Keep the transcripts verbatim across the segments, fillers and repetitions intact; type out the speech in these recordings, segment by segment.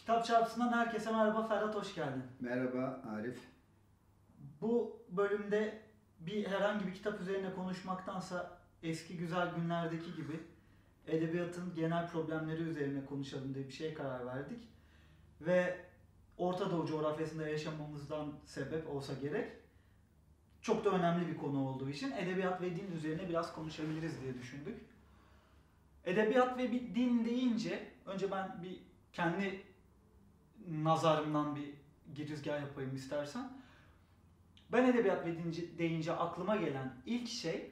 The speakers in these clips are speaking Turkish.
Kitap Çarpısından herkese merhaba. Ferhat hoş geldin. Merhaba Arif. Bu bölümde bir herhangi bir kitap üzerine konuşmaktansa eski güzel günlerdeki gibi edebiyatın genel problemleri üzerine konuşalım diye bir şeye karar verdik. Ve Orta Doğu coğrafyasında yaşamamızdan sebep olsa gerek çok da önemli bir konu olduğu için edebiyat ve din üzerine biraz konuşabiliriz diye düşündük. Edebiyat ve bir din deyince önce ben bir kendi nazarımdan bir girizgah yapayım istersen. Ben edebiyat ve din deyince aklıma gelen ilk şey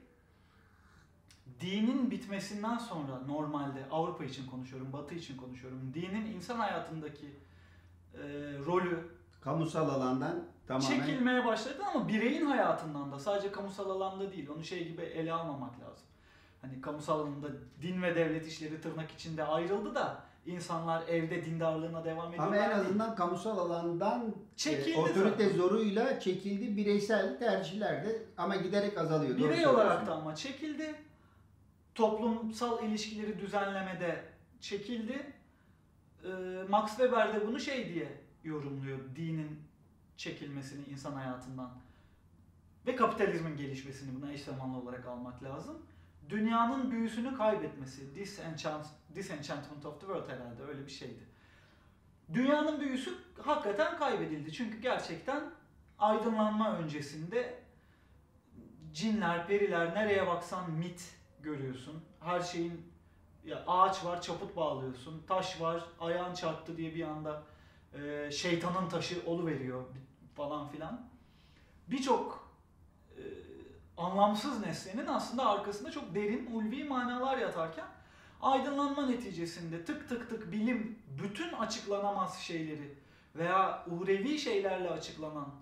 dinin bitmesinden sonra normalde Avrupa için konuşuyorum, Batı için konuşuyorum. Dinin insan hayatındaki e, rolü kamusal alandan tamamen çekilmeye başladı ama bireyin hayatından da sadece kamusal alanda değil. Onu şey gibi ele almamak lazım. Hani kamusal alanda din ve devlet işleri tırnak içinde ayrıldı da insanlar evde dindarlığına devam ediyor. Ama en azından değil. Kamusal alandan e, otorite zaten. Zoruyla çekildi. Bireysel tercihlerde ama giderek azalıyor. Birey olarak da ama çekildi. Toplumsal ilişkileri düzenlemede çekildi. E, Max Weber de bunu şey diye yorumluyor. Dinin çekilmesini insan hayatından ve kapitalizmin gelişmesini buna eş zamanlı olarak almak lazım. Dünyanın büyüsünü kaybetmesi, disenchant, Disenchantment of the World herhalde öyle bir şeydi. Dünyanın büyüsü hakikaten kaybedildi. Çünkü gerçekten aydınlanma öncesinde cinler, periler, nereye baksan mit görüyorsun. Her şeyin, ya ağaç var çaput bağlıyorsun, taş var ayağın çarptı diye bir anda e, şeytanın taşı oluveriyor falan filan. Birçok e, anlamsız nesnenin aslında arkasında çok derin ulvi manalar yatarken aydınlanma neticesinde tık tık tık bilim bütün açıklanamaz şeyleri veya uhrevi şeylerle açıklanan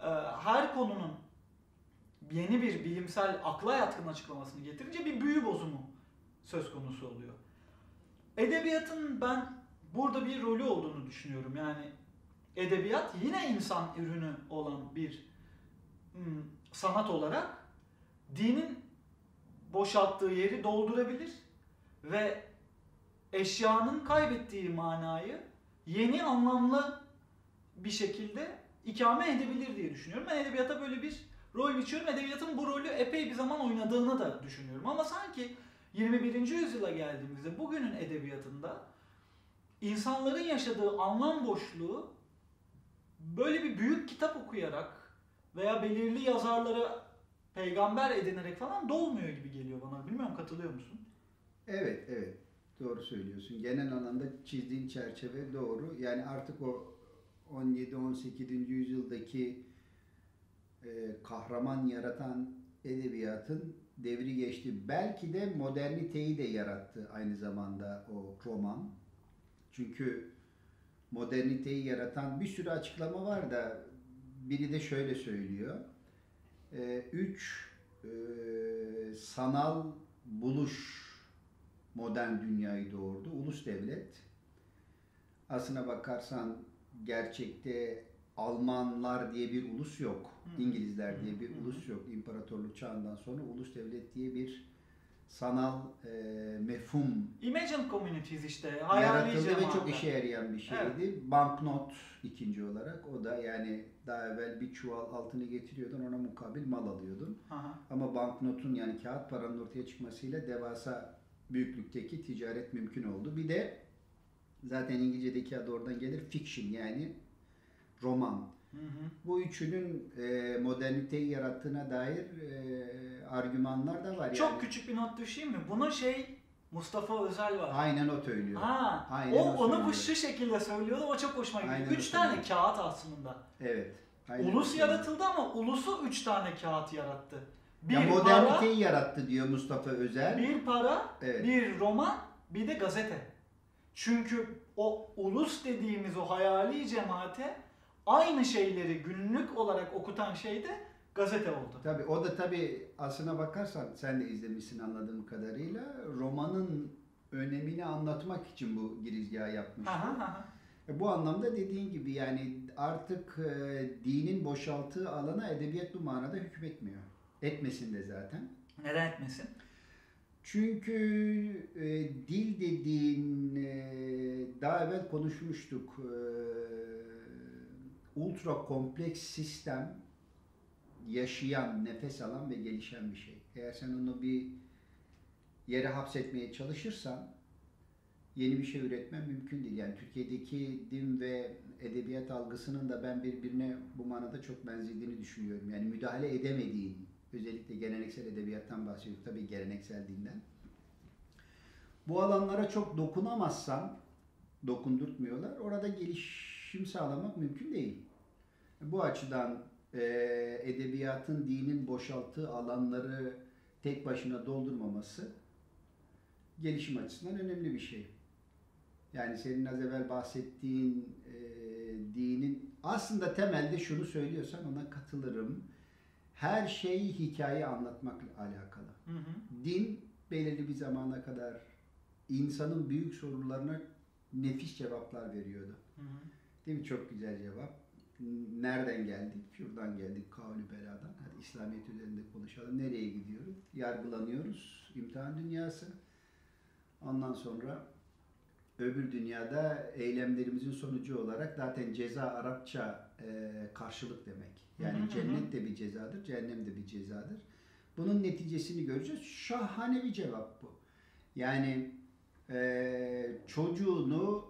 e, her konunun yeni bir bilimsel akla yatkın açıklamasını getirince bir büyü bozumu söz konusu oluyor. Edebiyatın ben burada bir rolü olduğunu düşünüyorum. Yani edebiyat yine insan ürünü olan bir hmm, sanat olarak dinin boşalttığı yeri doldurabilir ve eşyanın kaybettiği manayı yeni anlamlı bir şekilde ikame edebilir diye düşünüyorum. Ben edebiyata böyle bir rol biçiyorum. Edebiyatın bu rolü epey bir zaman oynadığını da düşünüyorum. Ama sanki yirmi birinci yüzyıla geldiğimizde bugünün edebiyatında insanların yaşadığı anlam boşluğu böyle bir büyük kitap okuyarak veya belirli yazarlara peygamber edinerek falan dolmuyor gibi geliyor bana. Bilmiyorum katılıyor musun? Evet, evet. Doğru söylüyorsun. Genel anlamda çizdiğin çerçeve doğru. Yani artık o on yedi on sekizinci yüzyıldaki e, kahraman yaratan edebiyatın devri geçti. Belki de moderniteyi de yarattı aynı zamanda o roman. Çünkü moderniteyi yaratan bir sürü açıklama var da biri de şöyle söylüyor, e, üç e, sanal buluş modern dünyayı doğurdu. Ulus devlet, aslına bakarsan gerçekte Almanlar diye bir ulus yok, İngilizler diye bir ulus yok. İmparatorluk çağından sonra ulus devlet diye bir sanal e, mefhum. Imagine communities işte. Yaratıldı ve çok işe yarayan bir şeydi. Evet. Banknot ikinci olarak. O da yani daha evvel bir çuval altını getiriyordun, ona mukabil mal alıyordun. Aha. Ama banknotun yani kağıt paranın ortaya çıkmasıyla devasa büyüklükteki ticaret mümkün oldu. Bir de zaten İngilizce'deki adı oradan gelir. Fiction yani roman. Hı hı. Bu üçünün e, moderniteyi yarattığına dair e, argümanlar da var. Çok yani. Küçük bir not düşeyim mi? Buna şey Mustafa Özel var. Aynen o söylüyor. Ha, aynen o, o onu söylüyor. Bu şu şekilde söylüyordu. O çok hoşuma gidiyor. Üç tane söylüyor. Kağıt aslında. Evet. Aynen ulus öyle. Yaratıldı ama ulusu üç tane kağıt yarattı. Bir ya moderniteyi para, yarattı diyor Mustafa Özel. Bir para, evet. Bir roman, bir de gazete. Çünkü o ulus dediğimiz o hayali cemaate aynı şeyleri günlük olarak okutan şey de gazete oldu. Tabii o da tabii aslına bakarsan sen de izlemişsin anladığım kadarıyla romanın önemini anlatmak için bu girizgahı yapmış. Bu anlamda dediğin gibi yani artık e, dinin boşalttığı alana edebiyat bu manada hükmetmiyor. Etmesin de zaten. Neden etmesin? Çünkü e, dil dediğin, e, daha evvel konuşmuştuk, e, ultra kompleks sistem, yaşayan, nefes alan ve gelişen bir şey. Eğer sen onu bir yere hapsetmeye çalışırsan yeni bir şey üretmen mümkün değil. Yani Türkiye'deki din ve edebiyat algısının da ben birbirine bu manada çok benzediğini düşünüyorum. Yani müdahale edemediğin, özellikle geleneksel edebiyattan bahsediyoruz, tabii geleneksel dinden. Bu alanlara çok dokunamazsan, dokundurtmuyorlar, orada gelişim sağlamak mümkün değil. Bu açıdan e, edebiyatın, dinin boşalttığı alanları tek başına doldurmaması gelişim açısından önemli bir şey. Yani senin az evvel bahsettiğin e, dinin aslında temelde şunu söylüyorsan ona katılırım. Her şeyi hikaye anlatmakla alakalı. Hı hı. Din belirli bir zamana kadar insanın büyük sorularına nefis cevaplar veriyordu. Hı hı. Değil mi? Çok güzel cevap. Nereden geldik? Şuradan geldik, Kavli Bera'dan. Hadi İslamiyet üzerinde konuşalım. Nereye gidiyoruz? Yargılanıyoruz. İmtihan dünyası. Ondan sonra öbür dünyada eylemlerimizin sonucu olarak zaten ceza Arapça e, karşılık demek. Yani cennet de bir cezadır, cehennem de bir cezadır. Bunun neticesini göreceğiz. Şahane bir cevap bu. Yani e, çocuğunu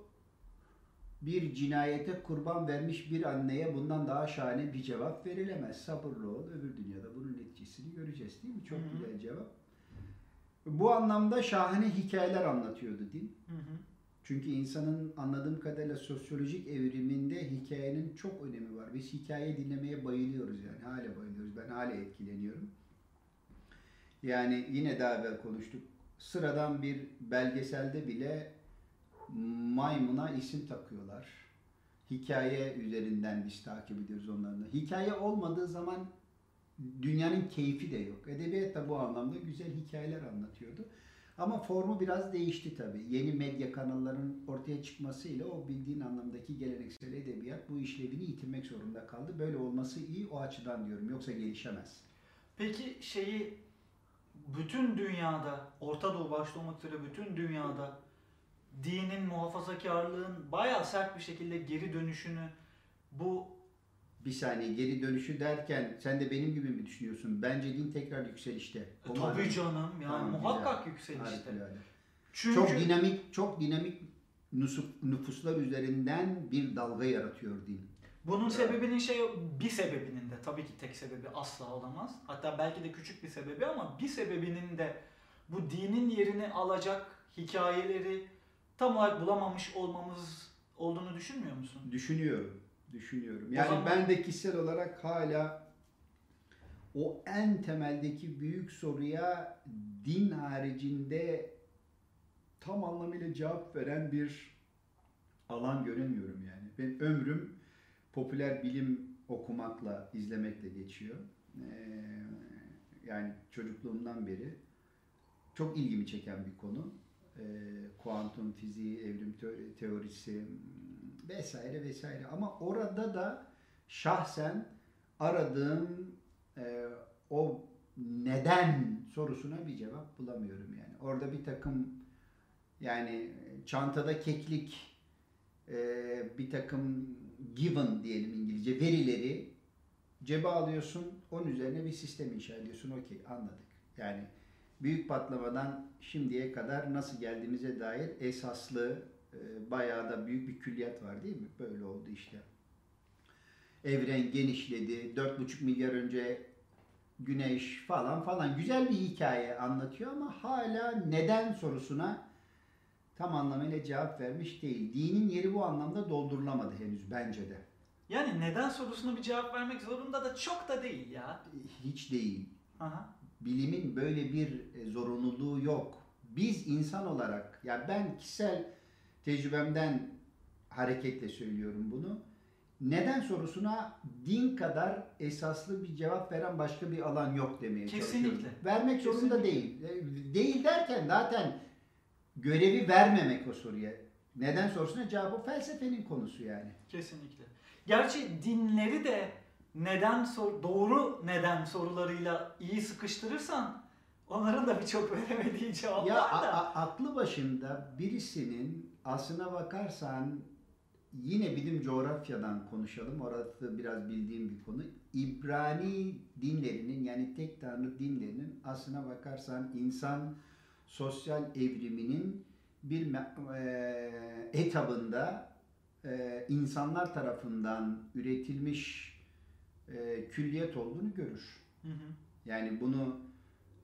bir cinayete kurban vermiş bir anneye bundan daha şahane bir cevap verilemez. Sabırlı ol, öbür dünyada bunun neticesini göreceğiz, değil mi? Çok Hı-hı. güzel cevap. Bu anlamda şahane hikayeler anlatıyordu din. Hı-hı. Çünkü insanın anladığım kadarıyla sosyolojik evriminde hikayenin çok önemi var. Biz hikaye dinlemeye bayılıyoruz yani. Hala bayılıyoruz. Ben hala etkileniyorum. Yani yine daha evvel konuştuk. Sıradan bir belgeselde bile maymuna isim takıyorlar. Hikaye üzerinden biz takip ediyoruz onlarını. Hikaye olmadığı zaman dünyanın keyfi de yok. Edebiyat da bu anlamda güzel hikayeler anlatıyordu. Ama formu biraz değişti tabii. Yeni medya kanallarının ortaya çıkmasıyla o bildiğin anlamdaki geleneksel edebiyat bu işlevini yitirmek zorunda kaldı. Böyle olması iyi, o açıdan diyorum. Yoksa gelişemez. Peki şeyi bütün dünyada, Orta Doğu başta olmak üzere bütün dünyada dinin, muhafazakarlığın bayağı sert bir şekilde geri dönüşünü bu... Bir saniye, geri dönüşü derken sen de benim gibi mi düşünüyorsun? Bence din tekrar yükselişte. E, tabii canım yani tamam, muhakkak güzel. Yükselişte. Çünkü... Çok dinamik, çok dinamik nüfuslar üzerinden bir dalga yaratıyor din. Bunun evet. sebebinin şey, bir sebebinin de tabii ki tek sebebi asla olamaz. Hatta belki de küçük bir sebebi ama bir sebebinin de bu dinin yerini alacak hikayeleri tam olarak bulamamış olmamız olduğunu düşünmüyor musun? Düşünüyorum. Düşünüyorum. Yani zaman... ben de kişisel olarak hala o en temeldeki büyük soruya din haricinde tam anlamıyla cevap veren bir alan göremiyorum yani. Ben ömrüm popüler bilim okumakla, izlemekle geçiyor. Ee, yani çocukluğumdan beri çok ilgimi çeken bir konu. E, kuantum fiziği, evrim teorisi vesaire vesaire. Ama orada da şahsen aradığım e, o neden sorusuna bir cevap bulamıyorum yani. Orada bir takım yani çantada keklik e, bir takım given diyelim İngilizce verileri cebe alıyorsun. Onun üzerine bir sistem inşa ediyorsun. Okey, anladık. Yani büyük patlamadan şimdiye kadar nasıl geldiğimize dair esaslı e, bayağı da büyük bir külliyat var değil mi? Böyle oldu işte. Evren genişledi. dört buçuk milyar önce güneş falan falan. Güzel bir hikaye anlatıyor ama hala neden sorusuna tam anlamıyla cevap vermiş değil. Dinin yeri bu anlamda doldurulamadı henüz bence de. Yani neden sorusuna bir cevap vermek zorunda da çok da değil ya. Hiç değil. Aha. Bilimin böyle bir zorunluluğu yok. Biz insan olarak, ya ben kişisel tecrübemden hareketle söylüyorum bunu. Neden sorusuna din kadar esaslı bir cevap veren başka bir alan yok demeye Kesinlikle. Çalışıyorum. Vermek Kesinlikle. Zorunda değil. Değil derken zaten görevi vermemek o soruya. Neden sorusuna cevap, felsefenin konusu yani. Kesinlikle. Gerçi dinleri de neden sor, doğru neden sorularıyla iyi sıkıştırırsan Onların da birçok veremediği cevaplar ya, da. Ya aklı başında birisinin aslına bakarsan yine bizim coğrafyadan konuşalım. Orası biraz bildiğim bir konu. İbrani dinlerinin yani tek tanrı dinlerinin aslına bakarsan insan sosyal evriminin bir e, etabında e, insanlar tarafından üretilmiş e, külliyet olduğunu görür. Hı hı. Yani bunu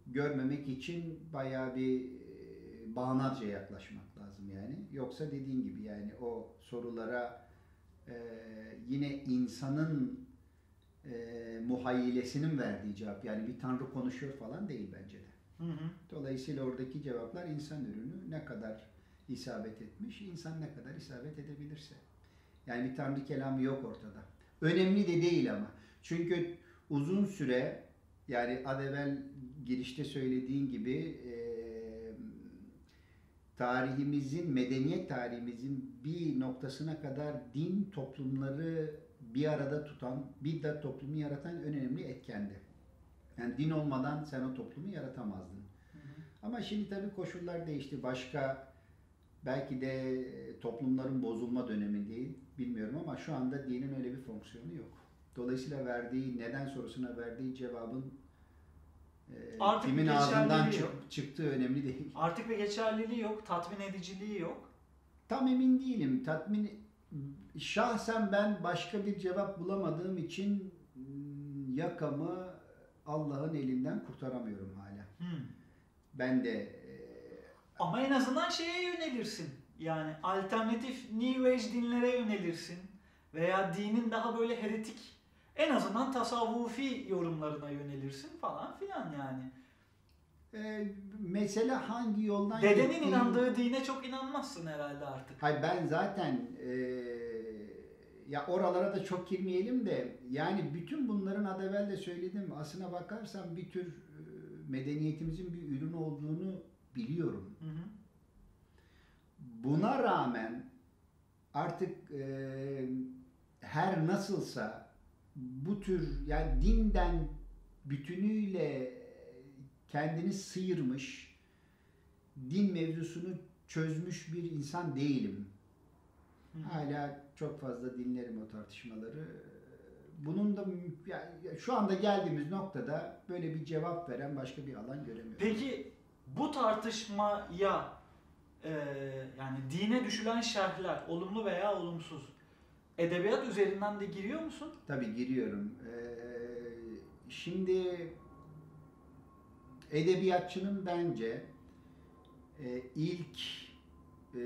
görmemek için bayağı bir e, bağnazca yaklaşmak lazım yani. Yoksa dediğin gibi yani o sorulara e, yine insanın e, muhayyilesinin verdiği cevap yani bir tanrı konuşuyor falan değil bence de. Hı hı. Dolayısıyla oradaki cevaplar insan ürünü ne kadar isabet etmiş, insan ne kadar isabet edebilirse. Yani bir tanrı kelamı yok ortada. Önemli de değil ama. Çünkü uzun süre yani ad evvel girişte söylediğin gibi e, tarihimizin, medeniyet tarihimizin bir noktasına kadar din toplumları bir arada tutan, bir de toplumu yaratan önemli etkendi. Yani din olmadan sen o toplumu yaratamazdın. Hı hı. Ama şimdi tabii koşullar değişti. Başka belki de toplumların bozulma dönemi değil, bilmiyorum ama şu anda dinin öyle bir fonksiyonu yok. Dolayısıyla verdiği, neden sorusuna verdiği cevabın artık kimin ağzından çık, çıktığı önemli değil. Artık bir geçerliliği yok, tatmin ediciliği yok. Tam emin değilim. Tatmin, şahsen ben başka bir cevap bulamadığım için yakamı Allah'ın elinden kurtaramıyorum hala. Hmm. Ben de... E, Ama en azından şeye yönelirsin. Yani alternatif New Age dinlere yönelirsin. Veya dinin daha böyle heretik, en azından tasavvufi yorumlarına yönelirsin falan filan yani. E, mesele hangi yoldan... Dedenin gittiğin... inandığı dine çok inanmazsın herhalde artık. Hayır ben zaten... E, Ya oralara da çok girmeyelim de yani bütün bunların ad evvel de söyledim. Aslına bakarsan bir tür medeniyetimizin bir ürünü olduğunu biliyorum. Hı hı. Buna rağmen artık e, her nasılsa bu tür yani dinden bütünüyle kendini sıyırmış, din mevzusunu çözmüş bir insan değilim. Hı hı. Hala çok fazla dinlerim o tartışmaları. Bunun da yani şu anda geldiğimiz noktada böyle bir cevap veren başka bir alan göremiyorum. Peki bu tartışmaya e, yani dine düşülen şerhler olumlu veya olumsuz edebiyat üzerinden de giriyor musun? Tabii giriyorum. E, şimdi edebiyatçının bence e, ilk E,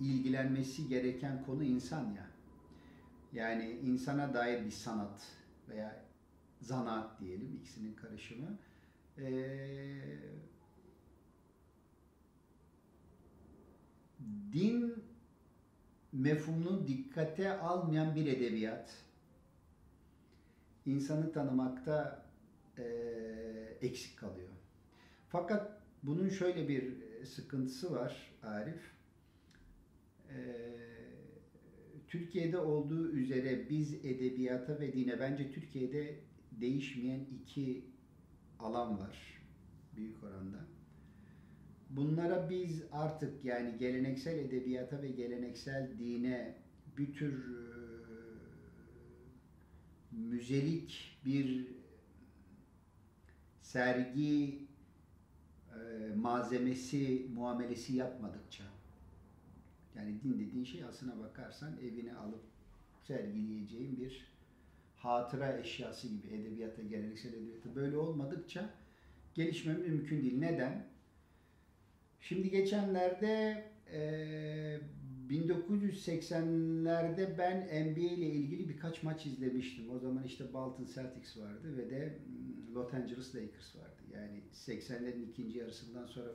ilgilenmesi gereken konu insan ya. Yani insana dair bir sanat veya zanaat diyelim, ikisinin karışımı. E, din mefhumunu dikkate almayan bir edebiyat, insanı tanımakta e, eksik kalıyor. Fakat bunun şöyle bir sıkıntısı var Arif. Ee, Türkiye'de olduğu üzere biz edebiyata ve dine bence Türkiye'de değişmeyen iki alan var büyük oranda. Bunlara biz artık yani geleneksel edebiyata ve geleneksel dine bir tür e, müzelik bir sergi malzemesi, muamelesi yapmadıkça. Yani din dediğin şey aslına bakarsan evine alıp sergileyeceğin bir hatıra eşyası gibi edebiyata, geleneksel edebiyata böyle olmadıkça gelişmemiz mümkün değil. Neden? Şimdi geçenlerde e, bin dokuz yüz seksenlerde ben N B A ile ilgili birkaç maç izlemiştim. O zaman işte Boston Celtics vardı ve de Los Angeles Lakers vardı. Yani seksenlerin ikinci yarısından sonra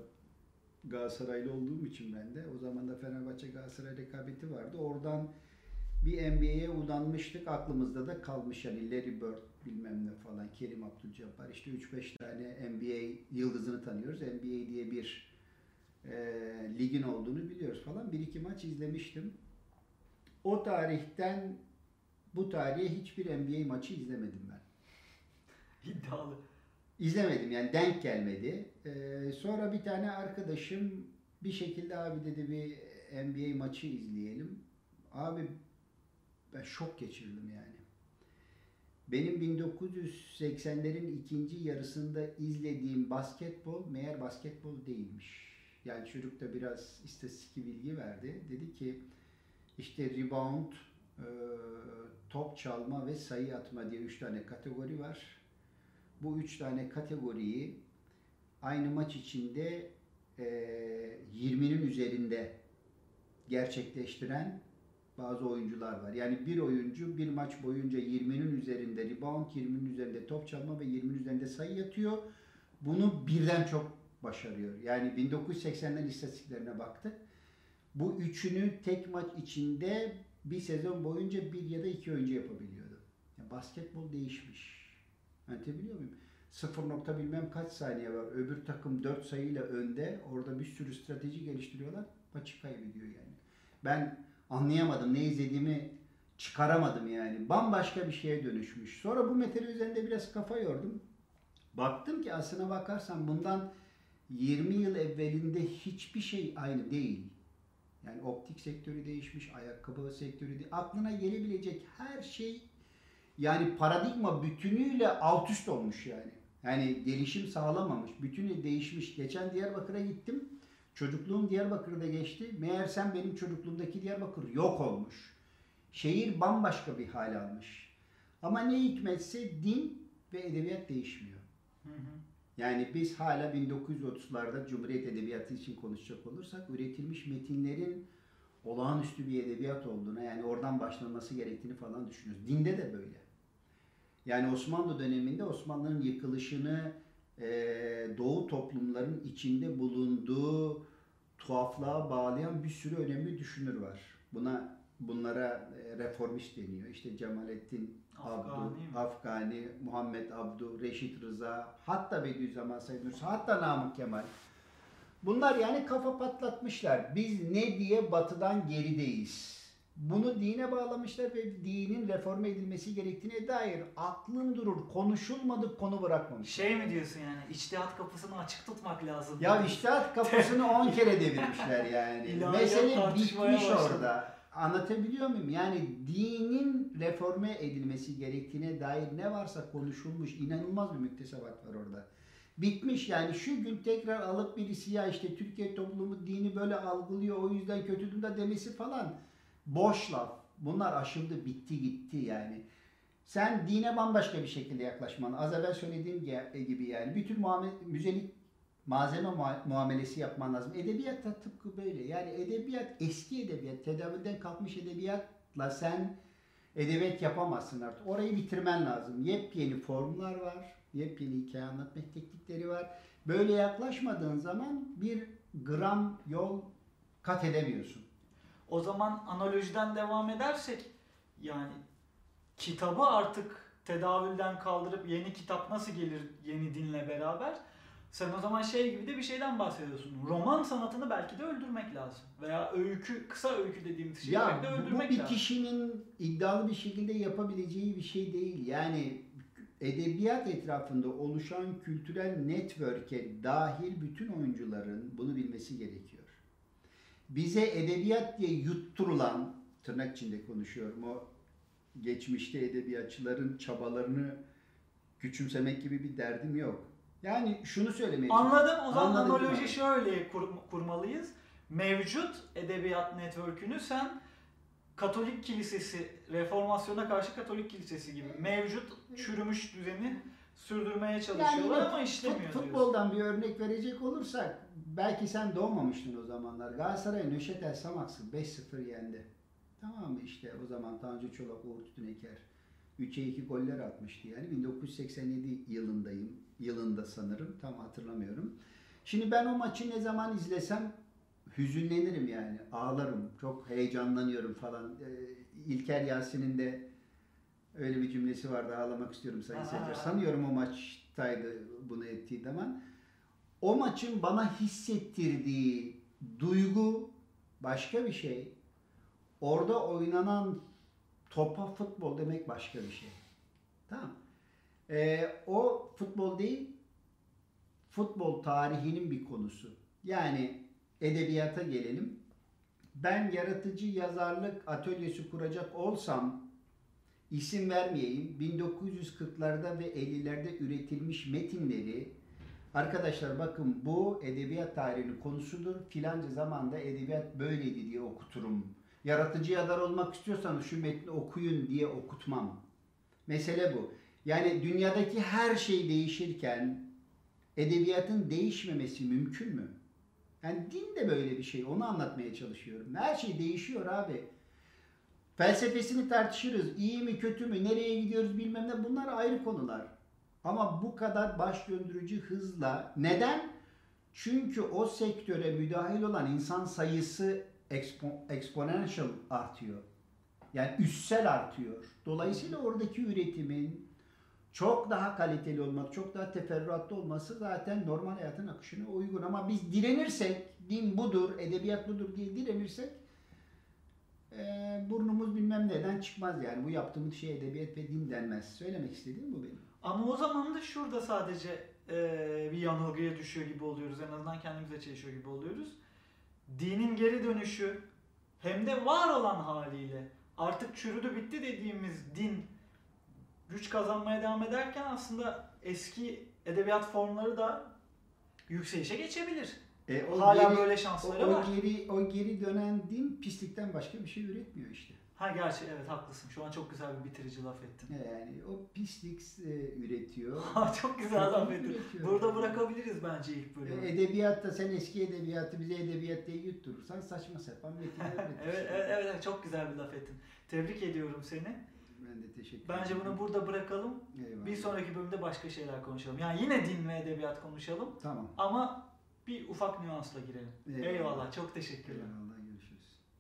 Galatasaraylı olduğum için ben de o zaman da Fenerbahçe Galatasaray rekabeti vardı. Oradan bir N B A'ye udanmıştık. Aklımızda da kalmış yani Larry Bird bilmem ne falan, Kerim Abdülcabbar işte üç beş tane N B A yıldızını tanıyoruz. N B A diye bir E, ligin olduğunu biliyoruz falan. Bir iki maç izlemiştim. O tarihten bu tarihe hiçbir N B A maçı izlemedim ben. İddialı. İzlemedim yani, denk gelmedi. Ee, sonra bir tane arkadaşım bir şekilde abi dedi bir N B A maçı izleyelim. Abi ben şok geçirdim yani. Benim bin dokuz yüz seksenlerin ikinci yarısında izlediğim basketbol meğer basketbol değilmiş. Yani çocuk da biraz istatistik bilgi verdi. Dedi ki işte rebound, top çalma ve sayı atma diye üç tane kategori var. Bu üç tane kategoriyi aynı maç içinde yirminin üzerinde gerçekleştiren bazı oyuncular var. Yani bir oyuncu bir maç boyunca yirminin üzerinde rebound, yirminin üzerinde top çalma ve yirminin üzerinde sayı atıyor. Bunu birden çok başarıyor. Yani bin dokuz yüz seksenlerin istatistiklerine baktık. Bu üçünü tek maç içinde bir sezon boyunca bir ya da iki oyuncu yapabiliyordu. Yani basketbol değişmiş. Anlatabiliyor muyum? Sıfır nokta bilmem kaç saniye var. Öbür takım dört sayıyla önde. Orada bir sürü strateji geliştiriyorlar. Maçı kaybediyor yani. Ben anlayamadım. Ne izlediğimi çıkaramadım yani. Bambaşka bir şeye dönüşmüş. Sonra bu metali üzerinde biraz kafa yordum. Baktım ki aslına bakarsan bundan yirmi yıl evvelinde hiçbir şey aynı değil. Yani optik sektörü değişmiş, ayakkabı sektörü de, aklına gelebilecek her şey yani paradigma bütünüyle alt üst olmuş yani. Yani gelişim sağlamamış, bütünü değişmiş. Geçen Diyarbakır'a gittim. Çocukluğum Diyarbakır'da geçti. Meğersem benim çocukluğumdaki Diyarbakır yok olmuş. Şehir bambaşka bir hal almış. Ama ne hikmetse din ve edebiyat değişmiyor. Hı hı. Yani biz hala bin dokuz yüz otuzlarda Cumhuriyet Edebiyatı için konuşacak olursak üretilmiş metinlerin olağanüstü bir edebiyat olduğuna, yani oradan başlanması gerektiğini falan düşünüyoruz. Dinde de böyle. Yani Osmanlı döneminde Osmanlı'nın yıkılışını Doğu toplumların içinde bulunduğu tuhaflığa bağlayan bir sürü önemli düşünür var. Buna bunlara reformist deniyor. İşte Cemalettin Afgan, Abdu, Afgani, Muhammed Abdu, Reşit Rıza, hatta Bediüzzaman Said Nursi, hatta Namık Kemal. Bunlar yani kafa patlatmışlar. Biz ne diye batıdan gerideyiz. Bunu dine bağlamışlar ve dinin reform edilmesi gerektiğine dair aklın durur, konuşulmadık konu bırakmamış. Şey mi diyorsun yani, içtihat kapısını açık tutmak lazım. Ya içtihat kapısını on kere devirmişler yani. Mesele bitmiş orada. Anlatabiliyor muyum? Yani dinin reforme edilmesi gerektiğine dair ne varsa konuşulmuş, inanılmaz bir müktesebat var orada. Bitmiş yani, şu gün tekrar alıp birisi ya işte Türkiye toplumu dini böyle algılıyor, o yüzden kötüdür de demesi falan boş laf. Bunlar aşıldı, bitti gitti yani. Sen dine bambaşka bir şekilde yaklaşman. Az evvel söylediğim gibi yani bütün muamele, müzelik malzeme muamelesi yapman lazım. Edebiyat da tıpkı böyle. Yani edebiyat, eski edebiyat, tedavülden kalkmış edebiyatla sen edebiyat yapamazsın artık. Orayı bitirmen lazım. Yepyeni formlar var. Yepyeni hikaye anlatma teknikleri var. Böyle yaklaşmadığın zaman bir gram yol kat edemiyorsun. O zaman analojiden devam edersek yani kitabı artık tedavülden kaldırıp yeni kitap nasıl gelir yeni dinle beraber? Sen o zaman şey gibi de bir şeyden bahsediyorsun. Roman sanatını belki de öldürmek lazım. Veya öykü, kısa öykü dediğimiz şeyi belki de öldürmek lazım. Ya bu bir kişinin iddialı bir şekilde yapabileceği bir şey değil. Yani edebiyat etrafında oluşan kültürel network'e dahil bütün oyuncuların bunu bilmesi gerekiyor. Bize edebiyat diye yutturulan, tırnak içinde konuşuyorum, o geçmişte edebiyatçıların çabalarını küçümsemek gibi bir derdim yok. Yani şunu söylemeyeceğim. Anladım. O zaman analoji şöyle kur, kurmalıyız. Mevcut edebiyat network'ünü sen Katolik Kilisesi, Reformasyona karşı Katolik Kilisesi gibi mevcut çürümüş düzeni sürdürmeye çalışıyorlar yani, ama işlemiyor. Futboldan diyorsun. Bir örnek verecek olursak, belki sen doğmamıştın o zamanlar. Galatasaray Nöşet El Samaks'ı beş sıfır yendi. Tamam mı, işte o zaman Tanju Çolak, Uğur Tütüneker üçe iki goller atmıştı yani. bin dokuz yüz seksen yedi yılındayım. Yılında sanırım. Tam hatırlamıyorum. Şimdi ben o maçı ne zaman izlesem hüzünlenirim yani. Ağlarım. Çok heyecanlanıyorum falan. İlker Yasin'in de öyle bir cümlesi vardı. Ağlamak istiyorum Sayın Seyirciler. Sanıyorum o maçtaydı bunu ettiği zaman. O maçın bana hissettirdiği duygu başka bir şey. Orada oynanan topa futbol demek başka bir şey. Tamam. Ee, o futbol değil, futbol tarihinin bir konusu. Yani edebiyata gelelim. Ben yaratıcı yazarlık atölyesi kuracak olsam, isim vermeyeyim, bin dokuz yüz kırklarda ve ellilerde üretilmiş metinleri, arkadaşlar bakın bu edebiyat tarihinin konusudur, filanca zamanda edebiyat böyleydi diye okuturum. Yaratıcı yazar olmak istiyorsanız şu metni okuyun diye okutmam. Mesele bu. Yani dünyadaki her şey değişirken edebiyatın değişmemesi mümkün mü? Yani din de böyle bir şey. Onu anlatmaya çalışıyorum. Her şey değişiyor abi. Felsefesini tartışırız. İyi mi kötü mü? Nereye gidiyoruz bilmem ne. Bunlar ayrı konular. Ama bu kadar baş döndürücü hızla. Neden? Çünkü o sektöre müdahil olan insan sayısı expo- exponential artıyor. Yani üstsel artıyor. Dolayısıyla oradaki üretimin çok daha kaliteli olmak, çok daha teferruatlı olması zaten normal hayatın akışına uygun. Ama biz direnirsek, din budur, edebiyat budur diye direnirsek e, burnumuz bilmem neden çıkmaz yani. Bu yaptığımız şey edebiyat ve din denmez. Söylemek istediğim bu benim. Ama o zaman da şurada sadece e, bir yanılgıya düşüyor gibi oluyoruz. En azından kendimize çelişiyor gibi oluyoruz. Dinin geri dönüşü hem de var olan haliyle artık çürüdü bitti dediğimiz din güç kazanmaya devam ederken aslında eski edebiyat formları da yükselişe geçebilir. E, o Hala geri, böyle şansları o, o var. Geri, o geri dönen din pislikten başka bir şey üretmiyor işte. Ha gerçi evet haklısın. Şu an çok güzel bir bitirici laf ettin. Yani o pislik e, üretiyor. Çok güzel laf ettin. Burada bırakabiliriz bence ilk bölümü. E, edebiyatta sen eski edebiyatı bize edebiyat diye yutturursan saçma sapan metinler üretirsin. evet, evet, evet çok güzel bir laf ettin. Tebrik ediyorum seni. Ben de teşekkür ederim. Bence bunu burada bırakalım. Eyvallah. Bir sonraki bölümde başka şeyler konuşalım. Yani yine din ve edebiyat konuşalım. Tamam. Ama bir ufak nüansla girelim. Eyvallah. Eyvallah. Çok teşekkürler. Eyvallah.